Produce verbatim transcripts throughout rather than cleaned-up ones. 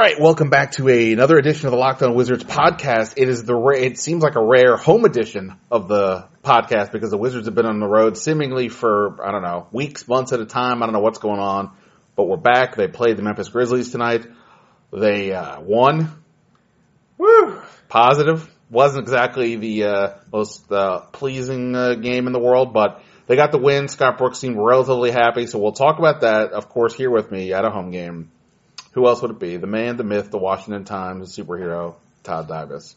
right, welcome back to a, another edition of the Locked On Wizards podcast. It is the ra- it seems like a rare home edition of the podcast because the Wizards have been on the road seemingly for, I don't know, weeks, months at a time. I don't know what's going on, but we're back. They played the Memphis Grizzlies tonight. They uh, won. Woo! Positive. Wasn't exactly the uh, most uh, pleasing uh, game in the world, but they got the win. Scott Brooks seemed relatively happy, so we'll talk about that, of course, here with me at a home game. Who else would it be? The man, the myth, the Washington Times, the superhero, Todd Dybas.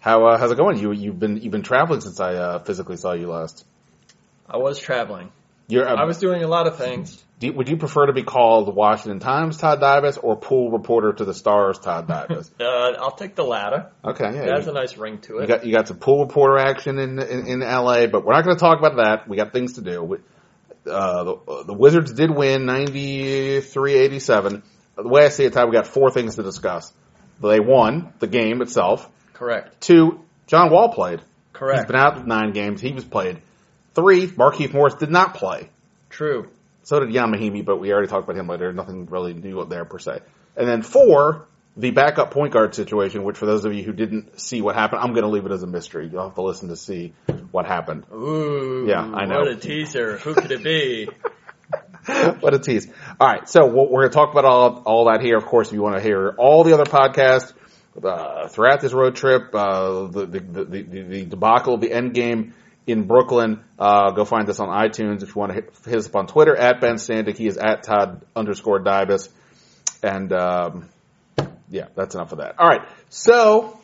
How uh, how's it going? You you've been you've been traveling since I uh, physically saw you last. I was traveling. You're, uh, I was doing a lot of things. Do you, would you prefer to be called Washington Times Todd Dybas or pool reporter to the stars Todd Dybas? uh, I'll take the latter. Okay, yeah, that's a nice ring to it. You got, you got some pool reporter action in in, in L A, but we're not going to talk about that. We got things to do. We, uh, the, the Wizards did win ninety-three eighty-seven. The way I see it, Ty, we got four things to discuss. They won the game itself. Correct. Two, John Wall played. Correct. He's been out with nine games. He was played. Three, Markieff Morris did not play. True. So did Ian Mahinmi, but we already talked about him later. Nothing really new there per se. And then four, the backup point guard situation, which for those of you who didn't see what happened, I'm going to leave it as a mystery. You'll have to listen to see what happened. Ooh. Yeah, I know. What a teaser. Who could it be? What a tease. All right, so we're going to talk about all all that here. Of course, if you want to hear all the other podcasts uh, throughout this road trip, uh, the, the, the, the, the debacle, the end game in Brooklyn, uh, go find us on iTunes. If you want to hit, hit us up on Twitter, at Ben Standig. He is at Todd underscore Dybas. And, um, yeah, that's enough of that. All right, so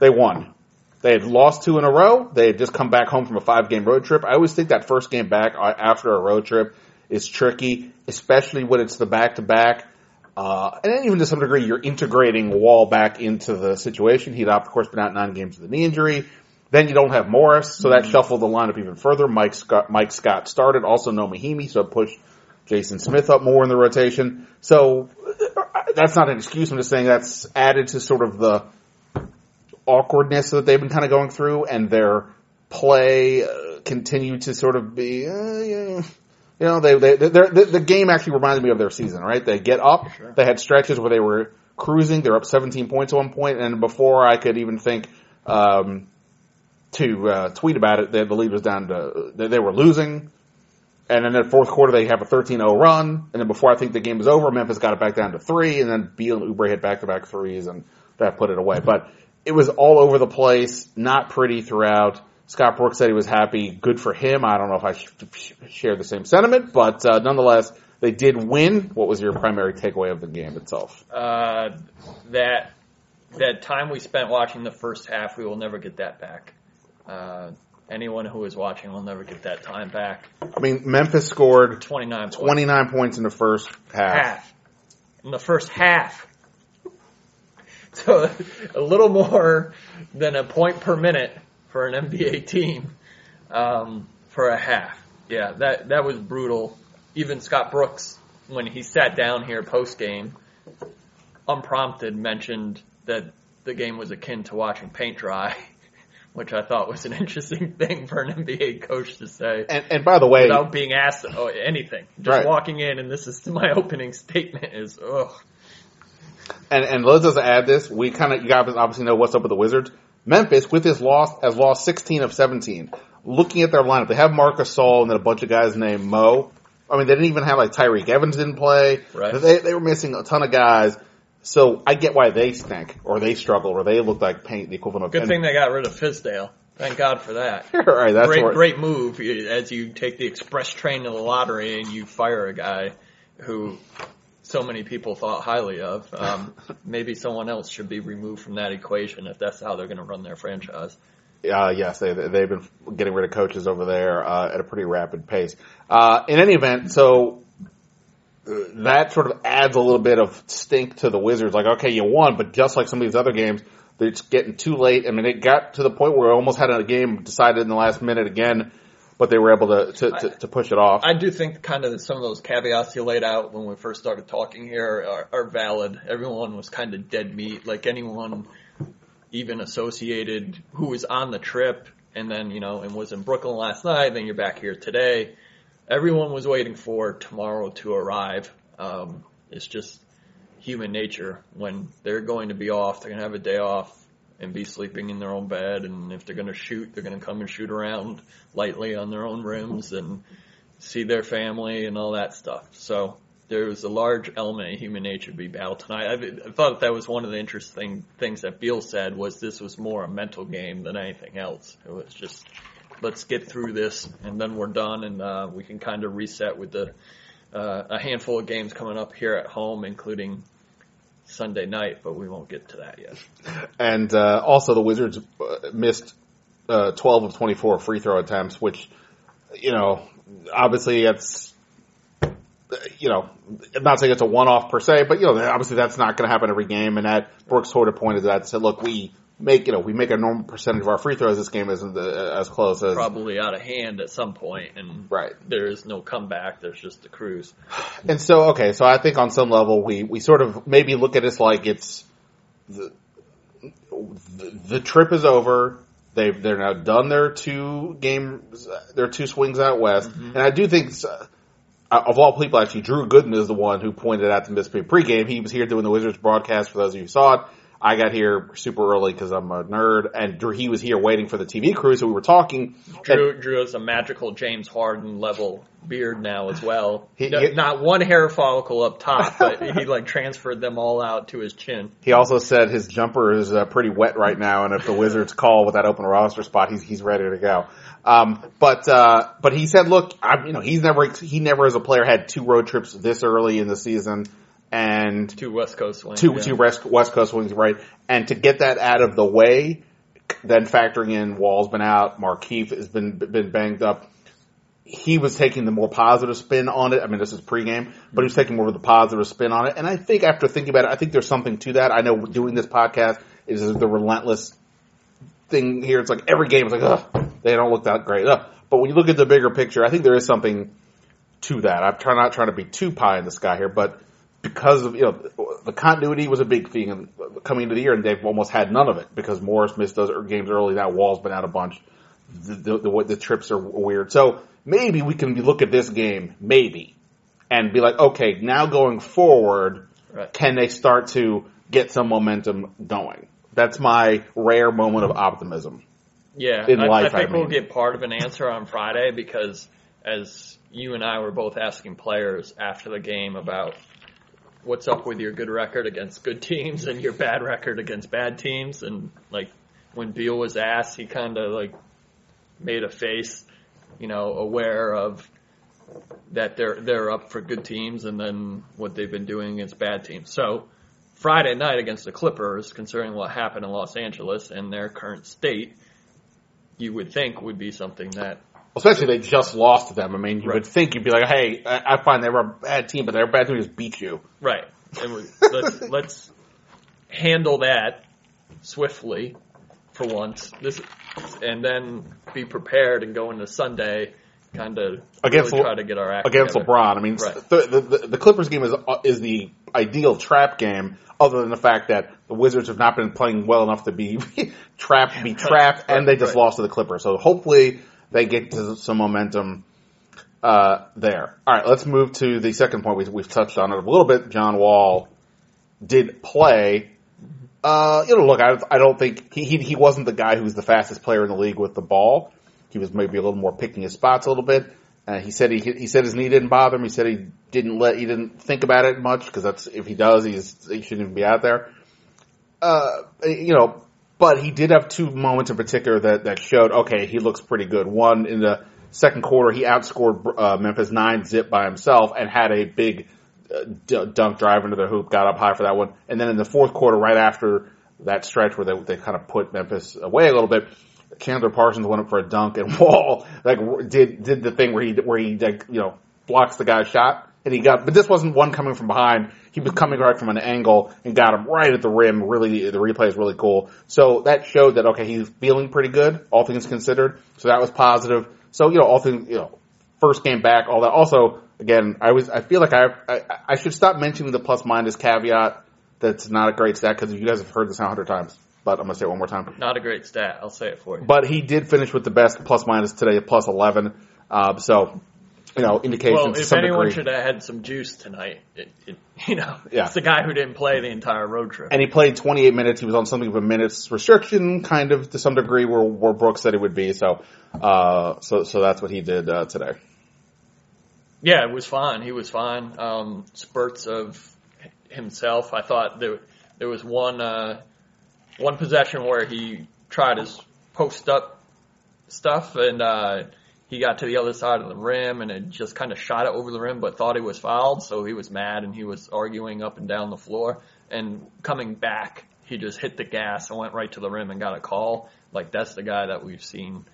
they won. They had lost two in a row. They had just come back home from a five-game road trip. I always think that first game back after a road trip is tricky, especially when it's the back-to-back. Uh, and even to some degree, you're integrating Wall back into the situation. He'd, of course, been out nine games with a knee injury. Then you don't have Morris, so that mm-hmm. shuffled the lineup even further. Mike Scott, Mike Scott started, also no Mahinmi, so it pushed Jason Smith up more in the rotation. So that's not an excuse. I'm just saying that's added to sort of the awkwardness that they've been kind of going through, and their play uh, continued to sort of be, uh, yeah, you know, they, they, the, the game actually reminded me of their season, right? They get up, sure. They had stretches where they were cruising, they're up seventeen points at one point, and before I could even think um, to uh, tweet about it, they, the lead was down to, they, they were losing, and then in the fourth quarter they have a thirteen oh run, and then before I think the game was over, Memphis got it back down to three, and then Beal and Oubre hit back-to-back threes, and that put it away, but it was all over the place, not pretty throughout. Scott Brooks said he was happy. Good for him. I don't know if I sh- sh- share the same sentiment, but uh, nonetheless, they did win. What was your primary takeaway of the game itself? Uh, that that time we spent watching the first half, we will never get that back. Uh, anyone who is watching will never get that time back. I mean, Memphis scored twenty-nine points, twenty-nine points in the first half. half. In the first half. So a little more than a point per minute for an N B A team um, for a half. Yeah, that that was brutal. Even Scott Brooks, when he sat down here post-game, unprompted mentioned that the game was akin to watching paint dry, which I thought was an interesting thing for an N B A coach to say. And, and by the way, without being asked oh, anything. Just right. Walking in, and this is my opening statement is, ugh. And, and let's just add this. We kind of, you guys obviously know what's up with the Wizards. Memphis, with his loss, has lost sixteen of seventeen. Looking at their lineup, they have Marc Gasol and then a bunch of guys named Mo. I mean, they didn't even have, like, Tyreke Evans didn't play. Right. They, they were missing a ton of guys. So I get why they stink, or they struggle, or they look like paint, the equivalent of... Good and, thing they got rid of Fizdale. Thank God for that. Right, that's great, great move as you take the express train to the lottery and you fire a guy who... so many people thought highly of. Um, maybe someone else should be removed from that equation if that's how they're going to run their franchise. Uh, yes, they, they've been getting rid of coaches over there uh, at a pretty rapid pace. Uh, in any event, so that sort of adds a little bit of stink to the Wizards. Like, okay, you won, but just like some of these other games, they're just getting too late. I mean, it got to the point where we almost had a game decided in the last minute again, but they were able to, to, to, to push it off. I do think kind of some of those caveats you laid out when we first started talking here are, are valid. Everyone was kind of dead meat. Like anyone even associated who was on the trip and then, you know, and was in Brooklyn last night, then you're back here today. Everyone was waiting for tomorrow to arrive. Um, it's just human nature when they're going to be off, they're going to have a day off and be sleeping in their own bed. And if they're going to shoot, they're going to come and shoot around lightly on their own rims and see their family and all that stuff. So there was a large element of human nature to be battled tonight. I, I thought that was one of the interesting things that Beal said, was this was more a mental game than anything else. It was just, let's get through this, and then we're done, and uh, we can kind of reset with the uh, a handful of games coming up here at home, including Sunday night, but we won't get to that yet. And uh, also the Wizards missed uh, twelve of twenty-four free throw attempts, which, you know, obviously it's, you know, I'm not saying it's a one-off per se, but, you know, obviously that's not going to happen every game. And that Brooks sort of pointed to that and said, look, we make, you know, we make a normal percentage of our free throws. This game isn't the, as close as. Probably out of hand at some point, and right. There is no comeback. There's just the cruise. And so, okay, so I think on some level we, we sort of maybe look at this like it's the, the, the trip is over. They've, they're now done their two games, their two swings out west. Mm-hmm. And I do think, of all people, actually, Drew Gooden is the one who pointed out the Mississippi pregame. He was here doing the Wizards broadcast, for those of you who saw it. I got here super early because I'm a nerd, and Drew, he was here waiting for the T V crew, so we were talking. Drew, and, Drew has a magical James Harden level beard now as well. He, no, he, not one hair follicle up top, but he like transferred them all out to his chin. He also said his jumper is uh, pretty wet right now, and if the Wizards call with that open roster spot, he's he's ready to go. Um, but, uh, but he said, look, I, you know, he's never, he never as a player had two road trips this early in the season and two West Coast swings, two, yeah. two West, West Coast swings, right? And to get that out of the way, then factoring in Wall's been out, Markieff has been, been banged up. He was taking the more positive spin on it. I mean, this is pregame, but he was taking more of the positive spin on it. And I think after thinking about it, I think there's something to that. I know doing this podcast is the relentless thing here. It's like every game is like, ugh. They don't look that great. Uh, but when you look at the bigger picture, I think there is something to that. I'm try, not trying to be too pie in the sky here, but because of, you know, the continuity was a big thing coming into the year, and they've almost had none of it because Morris missed those games early. Now Wall's been out a bunch. The, the, the, the trips are weird. So maybe we can look at this game, maybe, and be like, okay, now going forward, right. Can they start to get some momentum going? That's my rare moment of optimism. Yeah, I, life, I think I mean. We'll get part of an answer on Friday, because as you and I were both asking players after the game about what's up with your good record against good teams and your bad record against bad teams. And, like, when Beal was asked, he kind of, like, made a face, you know, aware of that they're they're up for good teams and then what they've been doing against bad teams. So Friday night against the Clippers, considering what happened in Los Angeles and their current state, you would think would be something that... Especially they just lost to them. I mean, you right. would think you'd be like, hey, I, I find they were a bad team, but their bad team just beat you. Right. And we, let's, let's handle that swiftly for once. This, and then be prepared and go into Sunday kind of really try to get our act against together. LeBron. I mean, right. the, the, the Clippers game is is the ideal trap game, other than the fact that the Wizards have not been playing well enough to be trapped, be trapped, and they just right. lost to the Clippers. So hopefully they get to some momentum uh, there. All right, let's move to the second point. We, we've touched on it a little bit. John Wall did play. Uh, you know, look, I, I don't think he, he he wasn't the guy who was the fastest player in the league with the ball. He was maybe a little more picking his spots a little bit. Uh, he said he he said his knee didn't bother him. He said he didn't let he didn't think about it much, because that's if he does, he's he shouldn't even be out there. Uh, you know, but he did have two moments in particular that that showed okay, he looks pretty good. One in the second quarter, he outscored uh, Memphis nine zip by himself and had a big uh, d- dunk drive into the hoop, got up high for that one. And then in the fourth quarter, right after that stretch where they they kind of put Memphis away a little bit, Chandler Parsons went up for a dunk, and Wall like did did the thing where he where he like, you know, blocks the guy's shot, and he got. But this wasn't one coming from behind. He was coming right from an angle and got him right at the rim. Really, the replay is really cool. So that showed that okay, he's feeling pretty good, all things considered. So that was positive. So, you know, all things, you know, first game back, all that. Also, again, I was I feel like I I, I should stop mentioning the plus minus caveat. That's not a great stat, because you guys have heard this a hundred times. But I'm going to say it one more time. Not a great stat. I'll say it for you. But he did finish with the best plus-minus today, plus eleven. Uh, so you know, indications. Well, if anyone degree. should have had some juice tonight, it, it, you know, yeah. it's the guy who didn't play the entire road trip. And he played twenty-eight minutes. He was on something of a minutes restriction, kind of to some degree, where, where Brooks said it would be. So, uh, so, so that's what he did uh, today. Yeah, it was fine. He was fine. Um, spurts of himself. I thought there there was one uh, one possession where he tried his post up stuff, and uh, he got to the other side of the rim, and it just kind of shot it over the rim, but thought he was fouled, so he was mad and he was arguing up and down the floor. And coming back, he just hit the gas and went right to the rim and got a call. Like, that's the guy that we've seen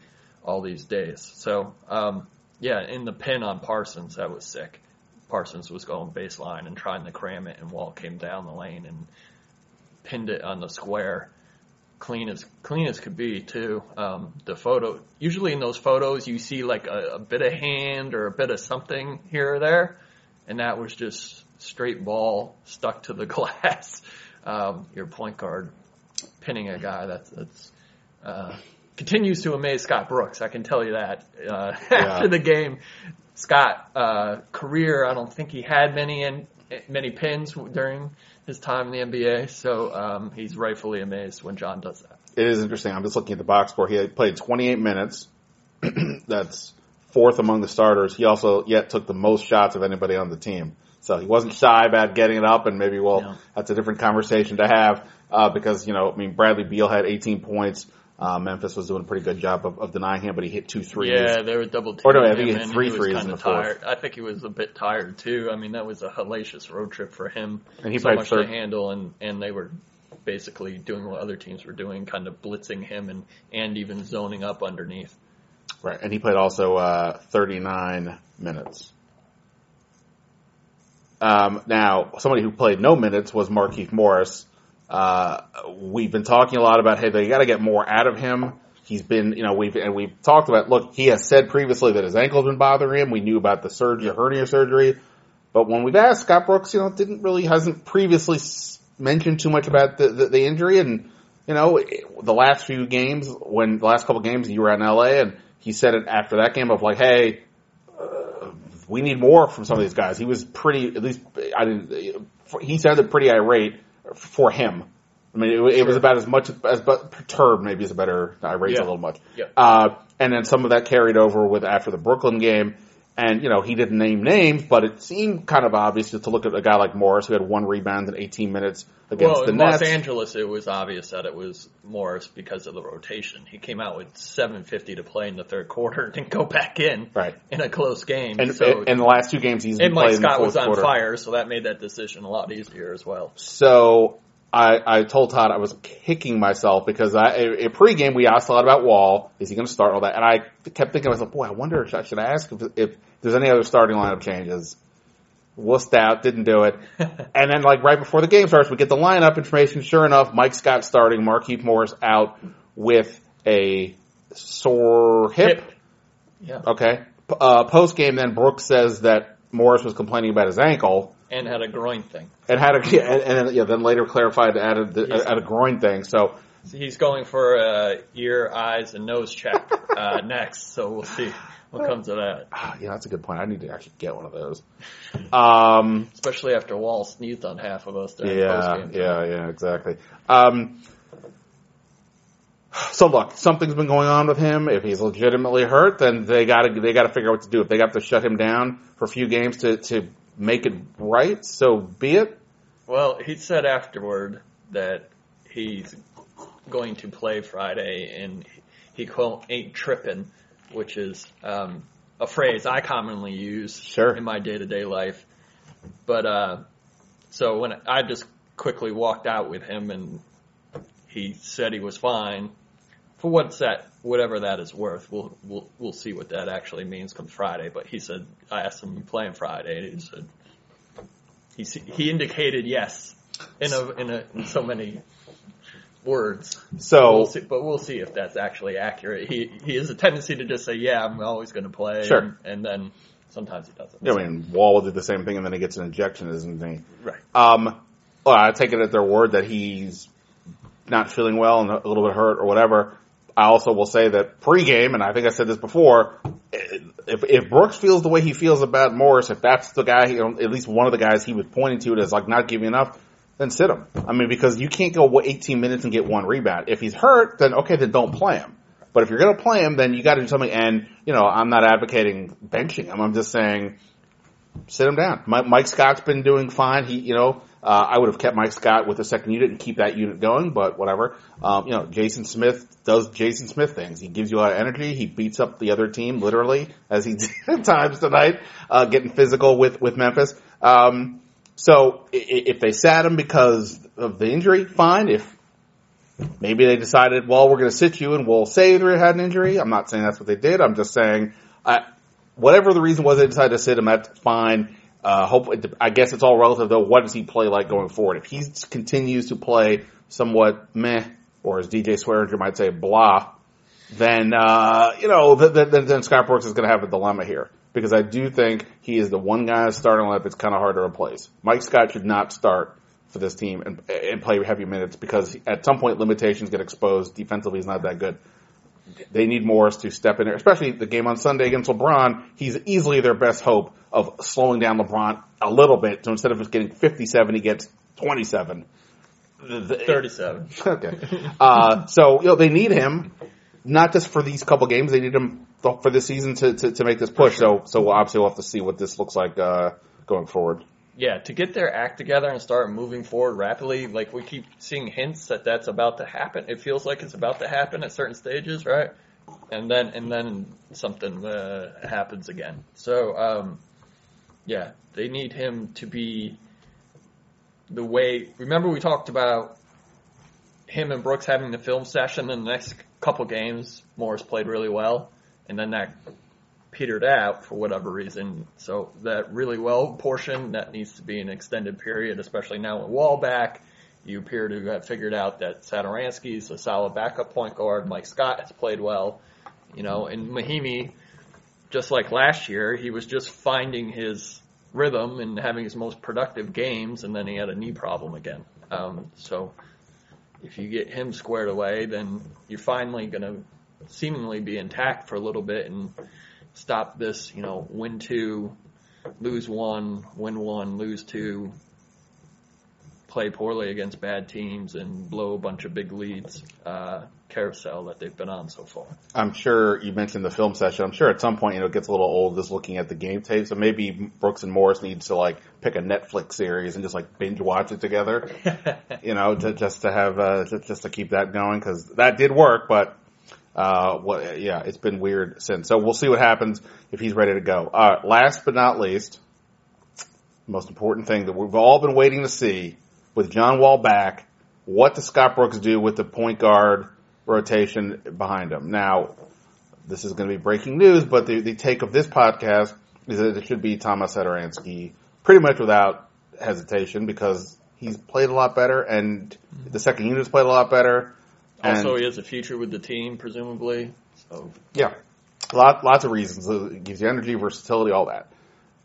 all these days. So. Um, Yeah, in the pin on Parsons, that was sick. Parsons was going baseline and trying to cram it, and Wall came down the lane and pinned it on the square. Clean as clean as could be, too. Um, the photo, usually in those photos, you see like a, a bit of hand or a bit of something here or there, and that was just straight ball stuck to the glass. Um, your point guard pinning a guy, that's... that's uh, continues to amaze Scott Brooks, I can tell you that. Uh, yeah. After the game, Scott, uh, career, I don't think he had many in, many pins during his time in the N B A, so um, he's rightfully amazed when John does that. It is interesting. I'm just looking at the box score. He had played twenty-eight minutes. That's fourth among the starters. He also yet took the most shots of anybody on the team. So he wasn't shy about getting it up, and maybe, well, no. that's a different conversation to have uh, because, you know, I mean, Bradley Beal had eighteen points. Uh, Memphis was doing a pretty good job of, of denying him, but he hit two threes. Yeah, they were double teaming Or no, I think he hit three he threes in the fourth. I think he was a bit tired too. I mean, that was a hellacious road trip for him. And he so played much third. to handle, and, and they were basically doing what other teams were doing, kind of blitzing him and, and even zoning up underneath. Right, and he played also uh, thirty-nine minutes. Um, now, somebody who played no minutes was Markieff Morris. Uh, we've been talking a lot about, hey, they got to get more out of him. He's been, you know, we've, and we've talked about, look, he has said previously that his ankle's been bothering him. We knew about the surgery, the hernia surgery. But when we've asked, Scott Brooks, you know, didn't really, hasn't previously mentioned too much about the, the, the injury. And, you know, the last few games, when the last couple games, you were out in L A, and he said it after that game of like, hey, uh, we need more from some of these guys. He was pretty, at least, I didn't, he sounded pretty irate. For him, I mean, it, it sure. was about as much as but perturbed. Maybe is a better. I raised yeah. a little much. Yeah. Uh, and then some of that carried over with after the Brooklyn game, and you know he didn't name names, but it seemed kind of obvious to look at a guy like Morris who had one rebound in eighteen minutes against well, the in Nets. Los Angeles, it was obvious that it was Morris because of the rotation. He came out with seven fifty to play in the third quarter and didn't go back in right. in a close game. And, so, and the last two games he's been playing in the fourth quarter. And Mike Scott was on fire, so that made that decision a lot easier as well. So I, I told Todd I was kicking myself because I, in pregame we asked a lot about Wall. Is he going to start all that? And I kept thinking to myself, boy, I wonder if I should ask if, if there's any other starting lineup changes. Wussed out, didn't do it. And then, like, right before the game starts, we get the lineup information. Sure enough, Mike Scott starting, Markieff Morris out with a sore hip. hip. Yeah. Okay. Uh, post-game, then, Brooks says that Morris was complaining about his ankle. And had a groin thing. And had a, yeah, and, and yeah, then later clarified added the, uh, had a groin thing. So he's going for uh, ear, eyes, and nose check uh, next, so we'll see. What comes of that? Oh, yeah, that's a good point. I need to actually get one of those. Um, Especially after Wall sneezed on half of us during yeah, the postgame. Yeah, yeah, exactly. Um, so look, something's been going on with him. If he's legitimately hurt, then they got to they got to figure out what to do. If they got to shut him down for a few games to to make it right, so be it. Well, he said afterward that he's going to play Friday, and he quote ain't tripping. Which is um, a phrase I commonly use sure. in my day-to-day life. But uh, so when I just quickly walked out with him, and he said he was fine. For what's that, whatever that is worth, we'll we'll we'll see what that actually means come Friday. But he said, I asked him, "You playing Friday?" And he said, he he indicated yes in a in a in so many. words. So, we'll see, but we'll see if that's actually accurate. He he has a tendency to just say, "Yeah, I'm always going to play," sure. and, and then sometimes he doesn't. Yeah, I mean, Wall did the same thing, and then he gets an injection, isn't he? Right. Um, well, I take it at their word that he's not feeling well and a little bit hurt or whatever. I also will say that pregame, and I think I said this before, if if Brooks feels the way he feels about Morris, if that's the guy, you know, at least one of the guys he was pointing to that's like not giving enough, then sit him. I mean, because you can't go eighteen minutes and get one rebound. If he's hurt, then okay, then don't play him. But if you're going to play him, then you got to do something. And, you know, I'm not advocating benching him. I'm just saying sit him down. Mike Scott's been doing fine. He, you know, uh, I would have kept Mike Scott with the second unit and keep that unit going, but whatever. Um, you know, Jason Smith does Jason Smith things. He gives you a lot of energy. He beats up the other team, literally, as he did at times tonight, uh, getting physical with, with Memphis. Um, so if they sat him because of the injury, fine. If maybe they decided, well, we're going to sit you and we'll say they had an injury. I'm not saying that's what they did. I'm just saying, I, whatever the reason was they decided to sit him, that's fine. Uh, hope, I guess it's all relative, though. What does he play like going forward? If he continues to play somewhat meh, or as D J Swearinger might say, blah, then, uh, you know, then, then, then Scott Brooks is going to have a dilemma here. Because I do think he is the one guy starting lineup that's kind of hard to replace. Mike Scott should not start for this team and, and play heavy minutes because at some point limitations get exposed. Defensively, he's not that good. They need Morris to step in there, especially the game on Sunday against LeBron. He's easily their best hope of slowing down LeBron a little bit. So instead of just getting fifty-seven, he gets twenty-seven. thirty-seven. Okay. Uh, so, you know, they need him, not just for these couple games. They need him for this season to, to, to make this push. So, so we'll obviously we'll have to see what this looks like uh, going forward. Yeah, to get their act together and start moving forward rapidly, like we keep seeing hints that that's about to happen. It feels like it's about to happen at certain stages, right? And then and then something uh, happens again. So, um, yeah, they need him to be the way – remember we talked about him and Brooks having the film session in the next couple games. Morris played really well, and then that – petered out for whatever reason. So that really well portion, that needs to be an extended period, especially now with Wall back. You appear to have figured out that Satoransky is a solid backup point guard. Mike Scott has played well. You know, and Mahinmi, just like last year, he was just finding his rhythm and having his most productive games, and then he had a knee problem again. Um, so if you get him squared away, then you're finally going to seemingly be intact for a little bit and stop this, you know, win two, lose one, win one, lose two, play poorly against bad teams, and blow a bunch of big leads uh, carousel that they've been on so far. I'm sure you mentioned the film session. I'm sure at some point, you know, it gets a little old just looking at the game tape. So maybe Brooks and Morris need to, like, pick a Netflix series and just, like, binge watch it together, you know, to, just to have, uh, to, just to keep that going, because that did work, but. Uh, well, yeah, it's been weird since. So we'll see what happens if he's ready to go. Uh, last but not least, the most important thing that we've all been waiting to see with John Wall back, what does Scott Brooks do with the point guard rotation behind him? Now, this is going to be breaking news, but the, the take of this podcast is that it should be Tomas Satoransky pretty much without hesitation because he's played a lot better and the second unit's played a lot better. And also, he has a future with the team, presumably. So yeah, lot, lots of reasons. It gives you energy, versatility, all that.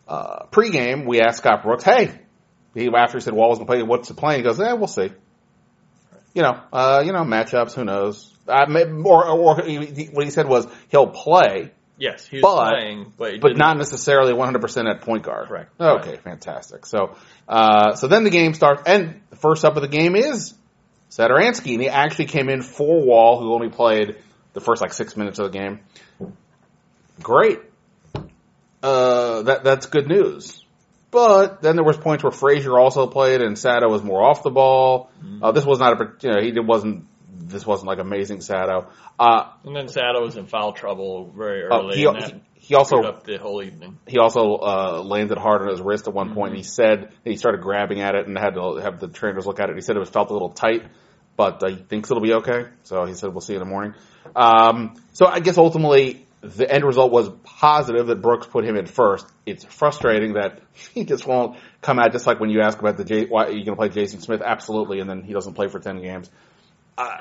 Uh, pre-game, we asked Scott Brooks, hey, he, after he said Wall wasn't playing, what's the plan? He goes, eh, we'll see. You know, uh, you know, matchups, who knows. I may, or, or he, what he said was he'll play. Yes, he's playing, but, he but not necessarily one hundred percent at point guard. Correct. Okay, right. Fantastic. So, uh, so then the game starts, and the first up of the game is Satoransky, and he actually came in for Wall, who only played the first, like, six minutes of the game. Great. Uh, that that's good news. But then there was points where Frazier also played, and Sato was more off the ball. Mm-hmm. Uh, this was not a, you know, he wasn't, this wasn't, like, amazing Sato. Uh, and then Sato was in foul trouble very early. Uh, he, in that. He, He also up the whole evening. He also uh, landed hard on his wrist at one mm-hmm. point. And he said he started grabbing at it and had to have the trainers look at it. He said it was felt a little tight, but uh, he thinks it'll be okay. So he said we'll see in the morning. Um, so I guess ultimately the end result was positive that Brooks put him in first. It's frustrating that he just won't come out. Just like when you ask about the J- why are you going to play Jason Smith, absolutely, and then he doesn't play for ten games. Uh,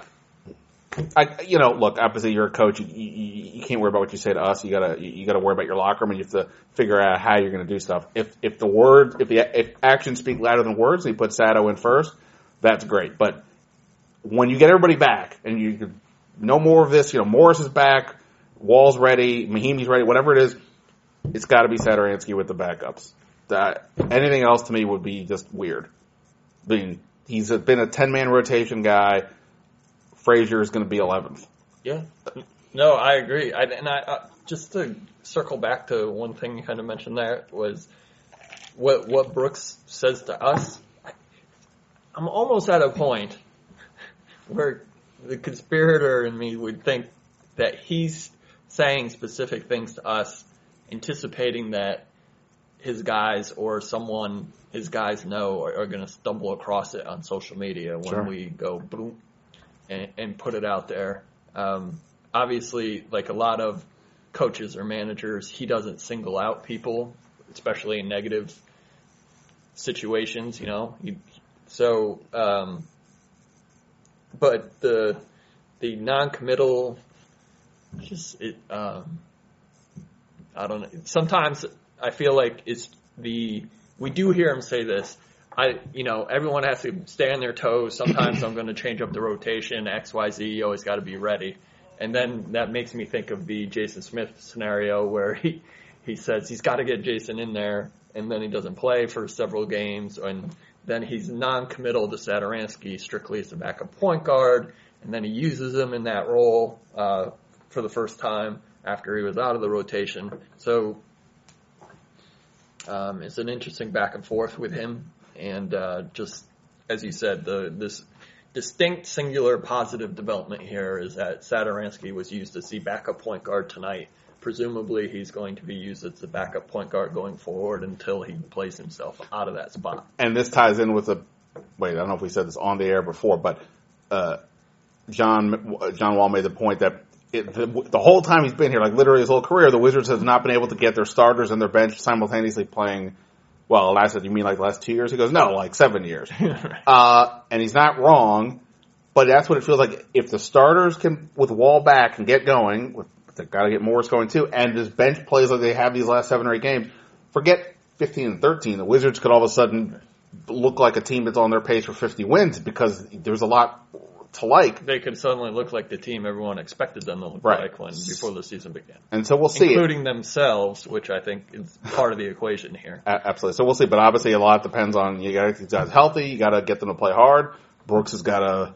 I, you know, look, obviously you're a coach. You, you, you can't worry about what you say to us. You gotta, you gotta worry about your locker room, and you have to figure out how you're gonna do stuff. If, if the words, if the if actions speak louder than words, and you put Sato in first, that's great. But when you get everybody back and you no more of this. You know, Morris is back, Wall's ready, Mahinmi's ready, whatever it is, it's got to be Satoransky with the backups. Uh, anything else to me would be just weird. I mean, he's been a ten-man rotation guy. Frazier is going to be eleventh. Yeah. No, I agree. I, and I, I just to circle back to one thing you kind of mentioned there was what what Brooks says to us. I'm almost at a point where the conspirator in me would think that he's saying specific things to us, anticipating that his guys or someone his guys know are, are going to stumble across it on social media when sure. we go boom and, and put it out there. Um, obviously, like a lot of coaches or managers, he doesn't single out people, especially in negative situations, you know. He, so, um, but the the non-committal, just it. Um, I don't know. Sometimes I feel like it's the, we do hear him say this. I, you know, everyone has to stay on their toes. Sometimes I'm going to change up the rotation, X, Y, Z. You always got to be ready. And then that makes me think of the Jason Smith scenario where he, he says he's got to get Jason in there, and then he doesn't play for several games, and then he's non-committal to Satoransky strictly as a backup point guard, and then he uses him in that role uh, for the first time after he was out of the rotation. So um, it's an interesting back and forth with him. And uh, just, as you said, the this distinct singular positive development here is that Satoransky was used as the backup point guard tonight. Presumably he's going to be used as the backup point guard going forward until he plays himself out of that spot. And this ties in with a – wait, I don't know if we said this on the air before, but uh, John John Wall made the point that It, the, the whole time he's been here, like literally his whole career, the Wizards have not been able to get their starters and their bench simultaneously playing. Well, last you mean like the last two years? He goes, no, like seven years. uh, and he's not wrong, but that's what it feels like. If the starters can, with Wall back, can get going, with, they've got to get Morris going too, and this bench plays like they have these last seven or eight games, forget fifteen and thirteen. The Wizards could all of a sudden look like a team that's on their pace for fifty wins because there's a lot to like. They could suddenly look like the team everyone expected them to look right. like when before the season began. And so we'll see. Including it. themselves, which I think is part of the equation here. A- absolutely. So we'll see. But obviously a lot depends on you got to get these guys healthy. You got to get them to play hard. Brooks has got to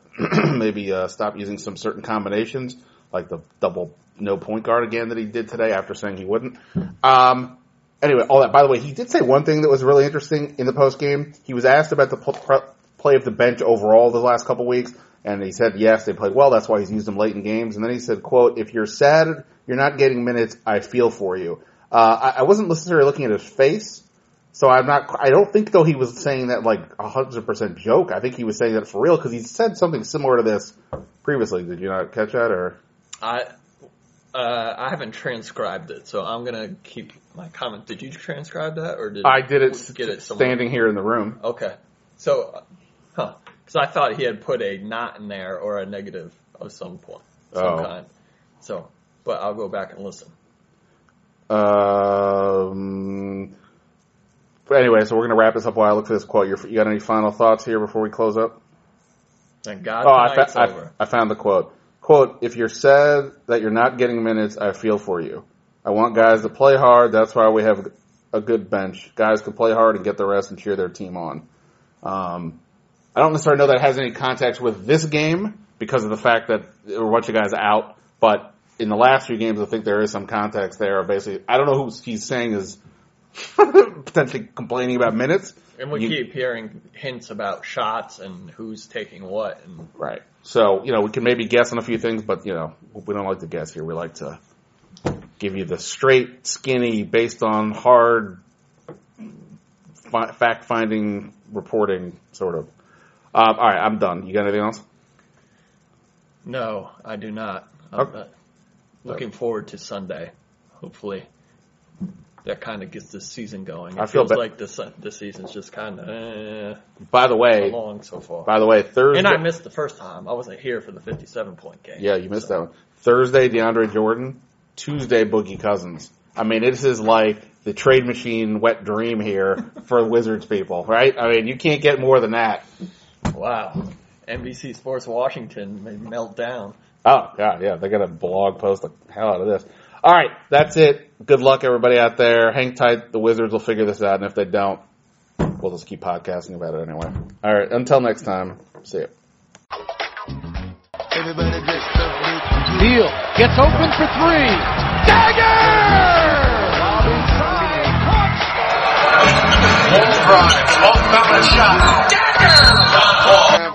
maybe uh, stop using some certain combinations, like the double no point guard again that he did today after saying he wouldn't. Um, anyway, all that. By the way, he did say one thing that was really interesting in the postgame. He was asked about the pl- pr- play of the bench overall the last couple weeks. And he said, yes, they played well. That's why he's used them late in games. And then he said, quote, if you're sad, you're not getting minutes, I feel for you. Uh, I, I wasn't necessarily looking at his face. So I'm not, I don't think though he was saying that like one hundred percent joke. I think he was saying that for real because he said something similar to this previously. Did you not catch that or? I, uh, I haven't transcribed it. So I'm going to keep my comment. Did you transcribe that or did I did it, get it somewhere? Standing here in the room? Okay. So, huh. So I thought he had put a not in there or a negative of some point, some oh. kind. So, but I'll go back and listen. Um. But anyway, so we're gonna wrap this up while I look for this quote. You're, you got any final thoughts here before we close up? Thank God. Oh, I, fa- over. I, I found the quote. Quote: if you're sad that you're not getting minutes, I feel for you. I want guys to play hard. That's why we have a good bench. Guys can play hard and get the rest and cheer their team on. Um. I don't necessarily know that it has any context with this game because of the fact that there were a bunch of guys out, but in the last few games, I think there is some context there. Basically, I don't know who he's saying is potentially complaining about minutes. And we you, keep hearing hints about shots and who's taking what. And right. So, you know, we can maybe guess on a few things, but, you know, we don't like to guess here. We like to give you the straight, skinny, based on hard, fi- fact-finding, reporting sort of. Um, all right, I'm done. You got anything else? No, I do not. I'm okay. not looking okay. forward to Sunday. Hopefully, that kind of gets this season going. It I feel feels ba- like this this season's just kind of eh, by the way long so far. By the way, Thursday and I missed the first time. I wasn't here for the fifty-seven point game. Yeah, you missed so. that one. Thursday, DeAndre Jordan. Tuesday, Boogie Cousins. I mean, this is like the trade machine wet dream here for Wizards people, right? I mean, you can't get more than that. Wow. N B C Sports Washington may melt down. Oh, God, yeah. They got to blog post the hell out of this. All right, that's it. Good luck, everybody out there. Hang tight. The Wizards will figure this out, and if they don't, we'll just keep podcasting about it anyway. All right, until next time. See ya. Everybody gets stuff. Beal gets open for three. Dagger! Long drive, long-covered shot. Dagger! John Wall.